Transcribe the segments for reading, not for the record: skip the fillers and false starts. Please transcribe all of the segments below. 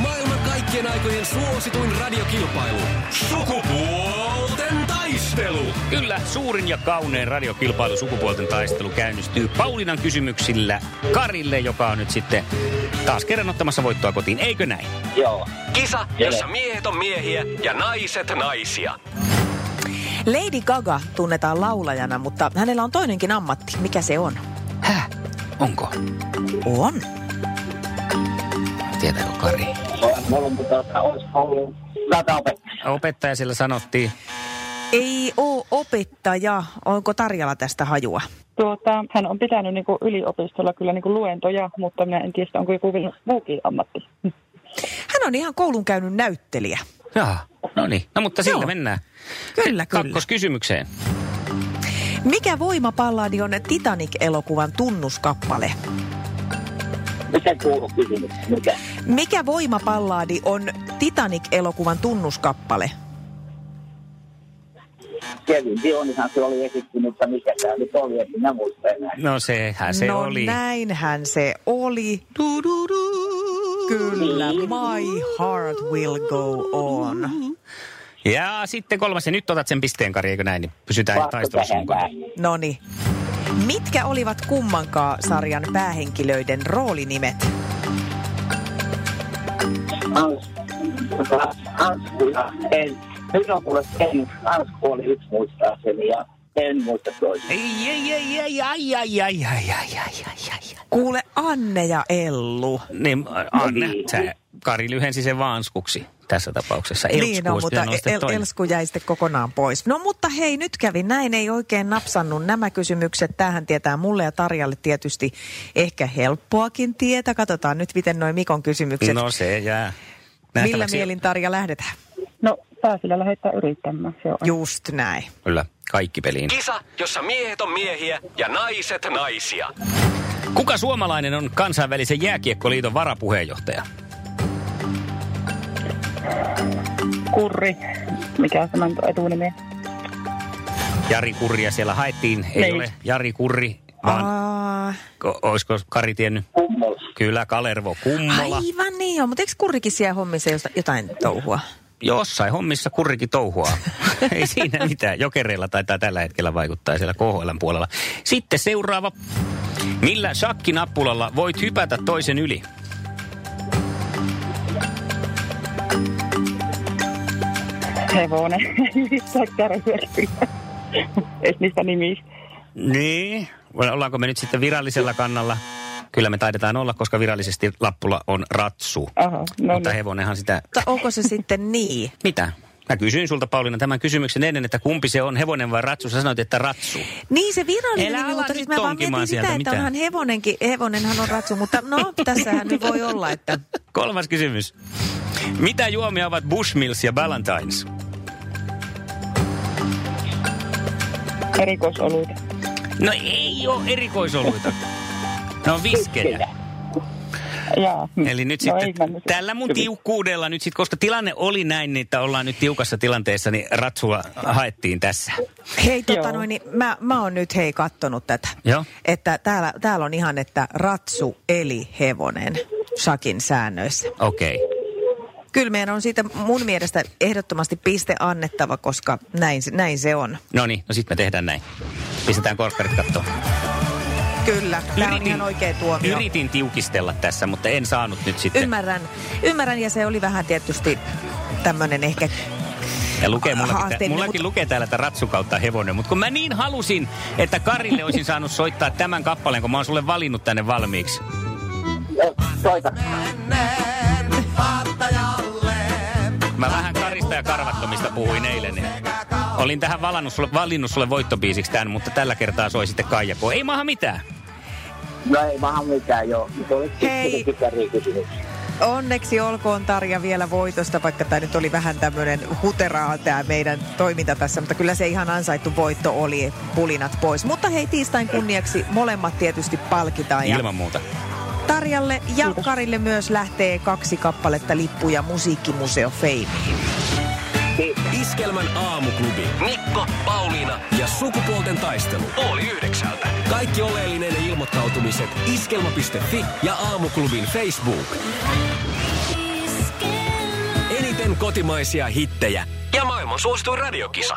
Maailman kaikkien aikojen suosituin radiokilpailu. Sukupuolten taistelu. Kyllä, suurin ja kaunein radiokilpailu Sukupuolten taistelu käynnistyy Pauliinan kysymyksillä Karille, joka on nyt sitten taas kerran ottamassa voittoa kotiin, eikö näin? Joo. Kisa, jossa miehet on miehiä ja naiset naisia. Lady Gaga tunnetaan laulajana, mutta hänellä on toinenkin ammatti. Mikä se on? Häh? Onko? On. Tietääkö Kari? Opettaja siellä sanottiin. Ei oo opettaja. Onko Tarjalla tästä hajua? Hän on pitänyt niinku yliopistolla kyllä niinku luentoja, mutta minä en tiedä, onko joku muukin ammatti. Hän on ihan koulun käynyt näyttelijä. Jaa, no niin. No mutta sillä mennään. Kyllä. Kakkoskysymykseen. Mikä voimapalladi on Titanic-elokuvan tunnuskappale? Mikä voimapalladi on Titanic-elokuvan tunnuskappale? Kevin Dionihan se oli esittynyt, mutta mikä tämä nyt oli, että minä muistan enää. No sehän se oli. No näinhän se oli. Kyllä, My Heart Will Go On. Ja sitten kolmas, ja nyt otat sen pisteen, Kari, eikö näin, niin pysytään taistelussa mukana. Noniin. Mitkä olivat kummankaan sarjan päähenkilöiden roolinimet? Ansku oli yksi muistaakseni ja en muista toista. Ai. Kuule Anne ja Ellu. Niin, Anne, sä Kari lyhensi sen vaan Anskuksi tässä tapauksessa. Niin, no, mutta Elsku jäi sitten kokonaan pois. No mutta hei, nyt kävi näin, ei oikein napsannut nämä kysymykset. Tämähän tietää mulle ja Tarjalle tietysti ehkä helppoakin tietä. Katsotaan nyt, miten noi Mikon kysymykset. No se jää. Millä mielin, Tarja, lähdetään? No pääsillä lähdetään yrittämään. Se on. Just näin. Kyllä, kaikki peliin. Kisa, jossa miehet on miehiä ja naiset naisia. Kuka suomalainen on kansainvälisen jääkiekkoliiton varapuheenjohtaja? Kurri. Mikä on tämän etunimi? Jari Kurria siellä haettiin. Ei ole Jari Kurri, vaan olisiko Kari tiennyt? Kummola. Kyllä, Kalervo Kummola. Aivan niin on, mutta eikö Kurrikin siellä hommissa jotain touhua? Jossain hommissa Kurrikin touhuaa. Ei siinä mitään. Jokereilla taitaa tällä hetkellä vaikuttaa siellä KHL:n puolella. Sitten seuraava. Millä shakkinappulalla voit hypätä toisen yli? Hevonen. Et niistä nimistä. Niin. Ollaanko me nyt sitten virallisella kannalla? Kyllä me taidetaan olla, koska virallisesti lappulla on ratsu. Aha, no mutta niin. Hevonenhan sitä... Mutta onko se sitten niin? Mitä? Mä kysyin sulta, Pauliina, tämän kysymyksen ennen, että kumpi se on, hevonen vai ratsu? Sä sanoit, että ratsu. Niin se virallinen, mutta nyt mä vaan mietin sitä, että mitään. Onhan hevonenkin. Hevonenhan on ratsu, mutta no, tässähän nyt voi olla, että... Kolmas kysymys. Mitä juomia ovat Bushmills ja Ballantine's? Erikoisoluita. No ei ole erikoisoluita. No viskejä. Jaa. Eli nyt no sitten tällä mun tiukkuudella nyt sitten, koska tilanne oli näin, niin että ollaan nyt tiukassa tilanteessa, niin ratsua haettiin tässä. Hei, niin mä oon nyt kattonut tätä. Joo. Että täällä on ihan, että ratsu eli hevonen shakin säännöissä. Okei. Kyllä meidän on siitä mun mielestä ehdottomasti piste annettava, koska näin se on. Noniin, no sit me tehdään näin. Pistetään korkkarit kattoon. Kyllä, tää on ihan oikea tuomio. Yritin tiukistella tässä, mutta en saanut nyt sitten. Ymmärrän ja se oli vähän tietysti tämmönen ehkä... Ja lukee mullakin lukee täällä, että ratsu kautta hevonen. Mutta kun mä niin halusin, että Karille olisin saanut soittaa tämän kappaleen, kun mä oon sulle valinnut tänne valmiiksi. Soita. Mä vähän Karista ja karvattomista puhuin eilen. Niin olin tähän valinnut sulle voittobiisiksi tämän, mutta tällä kertaa soi sitten Kaija Koo. Ei maahan mitään. No ei maahan mitään, joo. Hei. Onneksi olkoon Tarja vielä voitosta, vaikka tämä nyt oli vähän tämmöinen huteraa tämä meidän toiminta tässä, mutta kyllä se ihan ansaittu voitto oli, pulinat pois. Mutta hei, tiistain kunniaksi molemmat tietysti palkitaan. Ilman muuta. Tarjalle ja kiitos. Karille myös lähtee 2 kappaletta lippuja Musiikkimuseo Feimiin. Iskelmän aamuklubi. Mikko, Pauliina ja sukupuolten taistelu. 8:30. Kaikki oleellinen ilmoittautumiset iskelma.fi ja aamuklubin Facebook. Eniten kotimaisia hittejä ja maailman suosituin radiokisa.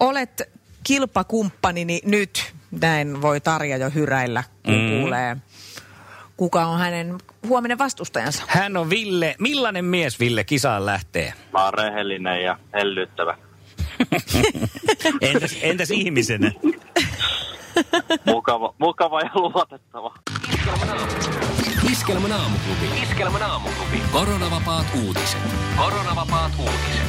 Olet kilpakumppanini nyt. Näin voi Tarja jo hyräillä, kun kuulee. Kuka on hänen huominen vastustajansa? Hän on Ville. Millainen mies Ville kisaan lähtee? Mä oon rehellinen ja hellyttävä. Entäs ihmisenä? Mukava ja luotettava. Iskelmän aamuklubi. Iskelmän aamuklubi. Koronavapaat uutiset. Koronavapaat uutiset.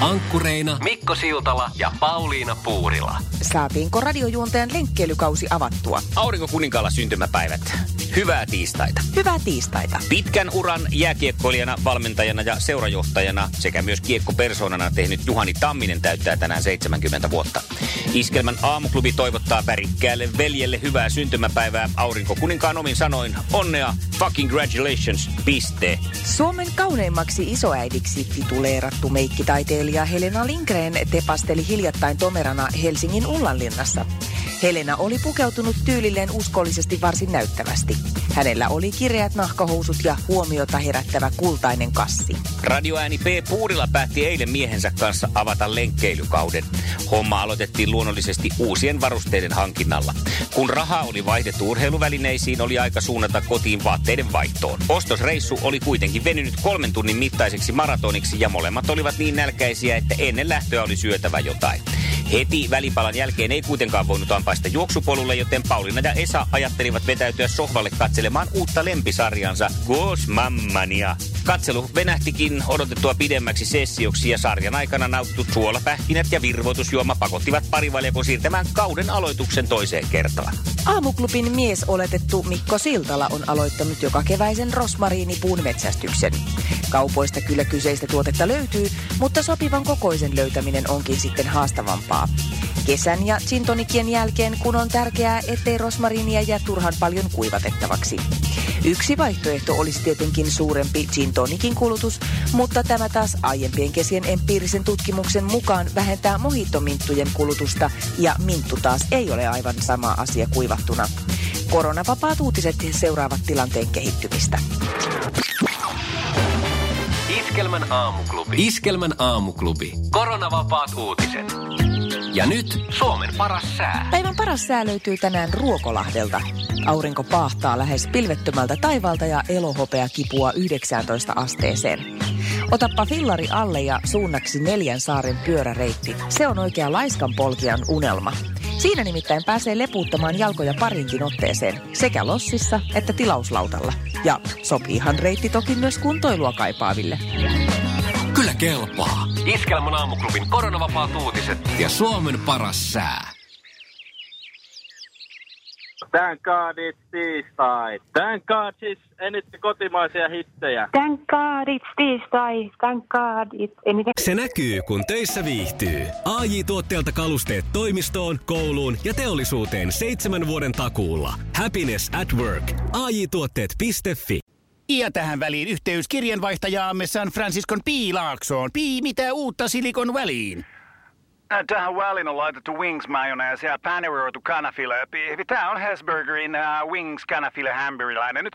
Ankkureina Mikko Siltala ja Pauliina Puurila. Saatiinko radiojuontajan lenkkeilykausi avattua? Aurinkokuninkaalla syntymäpäivät. Hyvää tiistaita. Hyvää tiistaita. Pitkän uran jääkiekkoilijana, valmentajana ja seurajohtajana sekä myös kiekkopersoonana tehnyt Juhani Tamminen täyttää tänään 70 vuotta. Iskelmän aamuklubi toivottaa värikkäälle veljelle hyvää syntymäpäivää. Aurinkokuninkaan omin sanoin onnea, fucking congratulations, piste. Suomen kauneimmaksi isoäidiksi tituleerattu meikkitaiteilija Helena Lindgren tepasteli hiljattain tomerana Helsingin Ullanlinnassa. Helena oli pukeutunut tyylilleen uskollisesti varsin näyttävästi. Hänellä oli kireät nahkahousut ja huomiota herättävä kultainen kassi. Radioääni P. Puurila päätti eilen miehensä kanssa avata lenkkeilykauden. Homma aloitettiin luonnollisesti uusien varusteiden hankinnalla. Kun rahaa oli vaihdettu urheiluvälineisiin, oli aika suunnata kotiin vaatteiden vaihtoon. Ostosreissu oli kuitenkin venynyt 3 tunnin mittaiseksi maratoniksi ja molemmat olivat niin nälkäisiä, että ennen lähtöä oli syötävä jotain. Heti välipalan jälkeen ei kuitenkaan voinut ampaista juoksupolulle, joten Pauliina ja Esa ajattelivat vetäytyä sohvalle katselemaan uutta lempisarjansa Ghost Mammania. Katselu venähtikin odotettua pidemmäksi sessioksi ja sarjan aikana nautitut suolapähkinät ja virvoitusjuoma pakottivat parivaljakon siirtämään kauden aloituksen toiseen kertaan. Aamuklubin mies oletettu Mikko Siltala on aloittanut joka keväisen rosmariinipuun metsästyksen. Kaupoista kyllä kyseistä tuotetta löytyy, mutta sopivan kokoisen löytäminen onkin sitten haastavampaa. Kesän ja gintonikien jälkeen, kun on tärkeää, ettei rosmariinia jää turhan paljon kuivatettavaksi. Yksi vaihtoehto olisi tietenkin suurempi gintonikin kulutus, mutta tämä taas aiempien kesien empiirisen tutkimuksen mukaan vähentää mojittominttujen kulutusta ja minttu taas ei ole aivan sama asia kuivattuna. Koronavapaat uutiset seuraavat tilanteen kehittymistä. Iskelmän aamuklubi. Iskelmän aamuklubi. Koronavapaat uutiset. Ja nyt Suomen paras sää. Päivän paras sää löytyy tänään Ruokolahdelta. Aurinko paahtaa lähes pilvettömältä taivaalta ja elohopea kipua 19 asteeseen. Otappa fillari alle ja suunnaksi 4 saaren pyöräreitti. Se on oikea laiskan polkijan unelma. Siinä nimittäin pääsee lepuuttamaan jalkoja parinkin otteeseen, sekä lossissa että tilauslautalla. Ja sopiihan reitti toki myös kuntoilua kaipaaville. Kyllä kelpaa. Iskelmän aamuklubin koronavapaat uutiset ja Suomen paras sää. Thank God it's tiistai. Thank God it's eniten kotimaisia hittejä. Thank God it's tiistai. Thank God it's eniten. Se näkyy, kun töissä viihtyy. AJ-tuotteelta kalusteet toimistoon, kouluun ja teollisuuteen 7 vuoden takuulla. Happiness at work. AJ-tuotteet.fi. Ja tähän väliin yhteys kirjanvaihtajaamme San Franciscon P. Laaksoon. P. Mitä uutta Silikon väliin? Tähän väliin on laitettu wings-majoneesi ja paneroitu kanafila. Tämä on Hesburgerin wings-kanafila-hamburilainen. Nyt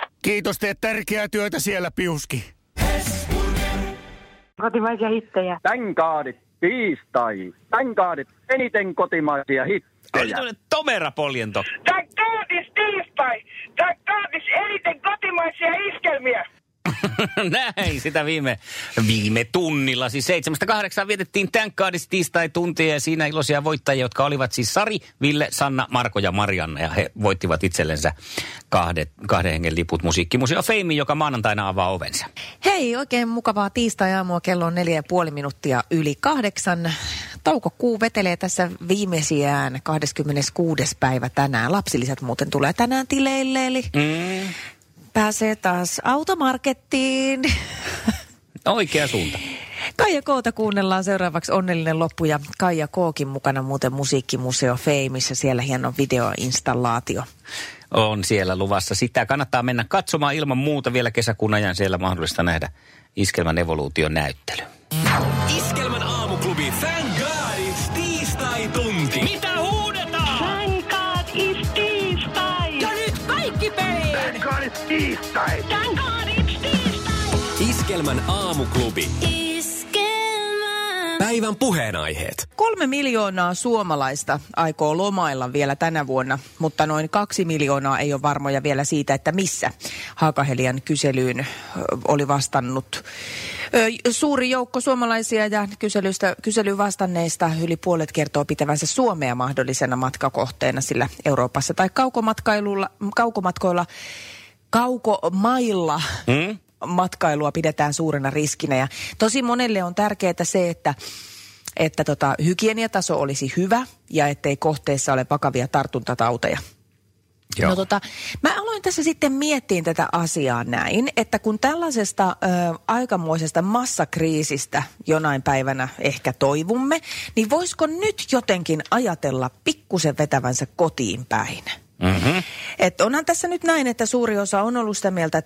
6.50. Kiitos, teet tärkeää työtä siellä, Piuski. Kotimaisia hittejä. Tänkaadit, tiistai. Tänkaadit, eniten kotimaisia hittejä. Oli tomera poljento. Tänkaadis, tiistai. Tänkaadis, eniten kotimaisia iskelmiä. Näin, sitä viime tunnilla. Siis 7-8 vietettiin Thank God It's Tiistai-tuntia ja siinä iloisia voittajia, jotka olivat siis Sari, Ville, Sanna, Marko ja Marianna. Ja he voittivat itsellensä kahden hengen liput Musiikkimuseo Feimi, joka maanantaina avaa ovensa. Hei, oikein mukavaa tiistai-aamua. Kello on 4,5 minuuttia yli 8. toukokuu vetelee tässä viimeisiään 26. päivä tänään. Lapsilisät muuten tulee tänään tileille, eli pääsee taas automarkettiin. Oikea suunta. Kaija Koota kuunnellaan seuraavaksi Onnellinen loppu ja Kaija Kookin mukana muuten Musiikkimuseo Feimissä. Siellä hieno videoinstallaatio. On siellä luvassa. Sitä kannattaa mennä katsomaan ilman muuta vielä kesäkuun ajan. Siellä mahdollista nähdä Iskelmän evoluution näyttely. Iskelmän aamuklubi Thank God It's tiistai-tunti. Mitä huudetaan? Thank God It's tiistai. Ja nyt kaikki peliin. Thank God It's tiistai. Thank God It's tiistai. Iskelmän aamuklubi. Päivän puheenaiheet. 3 miljoonaa suomalaista aikoo lomailla vielä tänä vuonna, mutta noin 2 miljoonaa ei ole varmoja vielä siitä, että missä. Haaga-Helian kyselyyn oli vastannut suuri joukko suomalaisia ja kyselyyn vastanneista yli puolet kertoo pitävänsä Suomea mahdollisena matkakohteena, sillä Euroopassa tai kaukomailla matkailua pidetään suurena riskinä ja tosi monelle on tärkeää se, että hygieniataso olisi hyvä ja ettei kohteessa ole vakavia tartuntatauteja. Joo. No mä aloin tässä sitten miettiä tätä asiaa näin, että kun tällaisesta aikamoisesta massakriisistä jonain päivänä ehkä toivumme, niin voisiko nyt jotenkin ajatella pikkusen vetävänsä kotiin päin? Mm-hmm. Että onhan tässä nyt näin, että suuri osa on ollut sitä mieltä,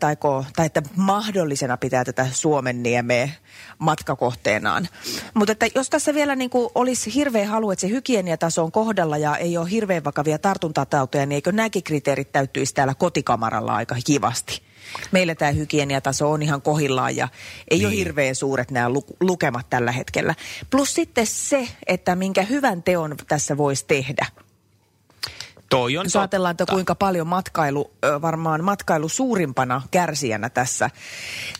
että mahdollisena pitää tätä Suomenniemeä matkakohteenaan. Mutta että jos tässä vielä niin kuin olisi hirveä halu, että se hygieniataso on kohdalla ja ei ole hirveän vakavia tartuntatauteja, niin eikö nämäkin kriteerit täyttyisi täällä kotikamaralla aika kivasti? Meillä tämä hygieniataso on ihan kohdillaan ja ei ole hirveän suuret nämä lukemat tällä hetkellä. Plus sitten se, että minkä hyvän teon tässä voisi tehdä. Jos ajatellaan, että kuinka paljon matkailu suurimpana kärsijänä tässä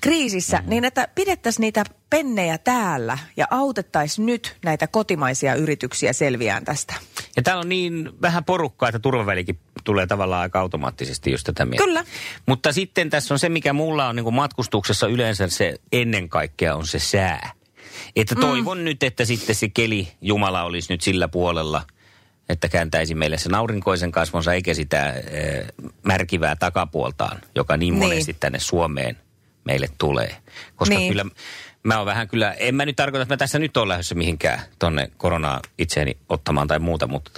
kriisissä, niin että pidettäisiin niitä pennejä täällä ja autettaisiin nyt näitä kotimaisia yrityksiä selviään tästä. Ja täällä on niin vähän porukkaa, että turvavälikin tulee tavallaan aika automaattisesti just tätä mieltä. Kyllä. Mutta sitten tässä on se, mikä mulla on niin kuin matkustuksessa yleensä se ennen kaikkea on se sää. Että toivon nyt, että sitten se keli Jumala olisi nyt sillä puolella, että kääntäisi meille sen aurinkoisen kasvonsa eikä sitä märkivää takapuoltaan, joka niin monesti tänne Suomeen meille tulee. Koska kyllä mä oon vähän en mä nyt tarkoita, että mä tässä nyt oon lähdössä mihinkään tonne koronaa itseeni ottamaan tai muuta, mutta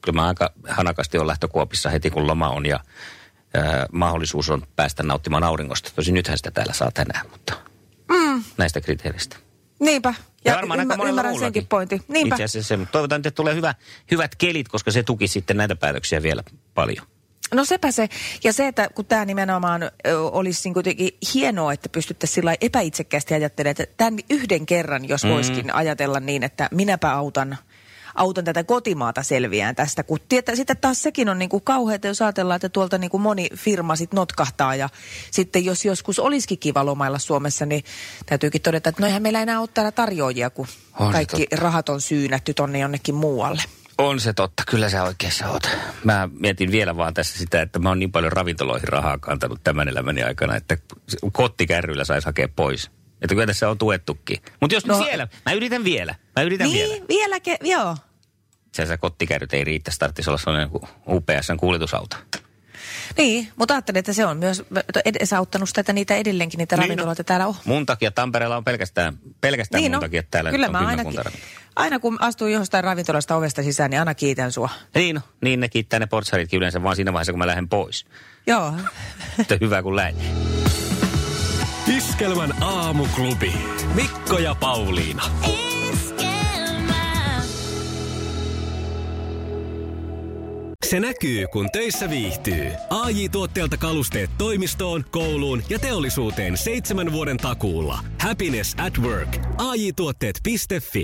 kyllä mä aika hanakasti oon lähtökuopissa heti kun loma on ja mahdollisuus on päästä nauttimaan auringosta. Tosin nythän sitä täällä saa tänään, mutta näistä kriteereistä. Niinpä. Ja varmaan ymmärrän senkin pointin. Niinpä. Itse asiassa se, mutta toivotaan, että tulee hyvät kelit, koska se tuki sitten näitä päätöksiä vielä paljon. No sepä se. Ja se, että kun tämä nimenomaan olisi niin kuitenkin hienoa, että pystyttäisiin sillä lailla epäitsekkäästi ajattelemaan, että tämän yhden kerran, jos voisikin ajatella niin, että minäpä autan tätä kotimaata selviään tästä. Kun sitten taas sekin on niin kuin kauheata, jos ajatellaan, että tuolta niin kuin moni firma sitten notkahtaa. Ja sitten jos joskus olisikin kiva lomailla Suomessa, niin täytyykin todeta, että noihän meillä ei enää ole täällä tarjoajia, kun kaikki rahat on syynätty tonne jonnekin muualle. On se totta, kyllä sä oikeassa oot. Mä mietin vielä vaan tässä sitä, että mä oon niin paljon ravintoloihin rahaa kantanut tämän elämäni aikana, että kottikärryillä saisi hakea pois. Että kyllä tässä on tuettukin. Mutta jos siellä, mä yritän vielä. Niin, joo. Itse asiassa kottikäydyt ei riitä, tarvitsisi olla sellainen UPS:n kuulitusauto. Niin, mutta ajattelin, että se on myös edesauttanut sitä, että niitä edelleenkin niitä ravintoloita täällä on. Mun takia Tampereella on pelkästään niin mun takia, että täällä kyllä on kymmenkunta aina kun astuu jostain ravintolasta ovesta sisään, niin aina kiitän sua. Niin, ne kiittää ne portsaritkin yleensä vaan siinä vaiheessa, kun mä lähden pois. Joo. Hyvä kun lähden. Iskelmän aamuklubi. Mikko ja Pauliina. Iskelmä. Se näkyy, kun töissä viihtyy. AJ-tuotteelta kalusteet toimistoon, kouluun ja teollisuuteen 7 vuoden takuulla. Happiness at work. AJ-tuotteet.fi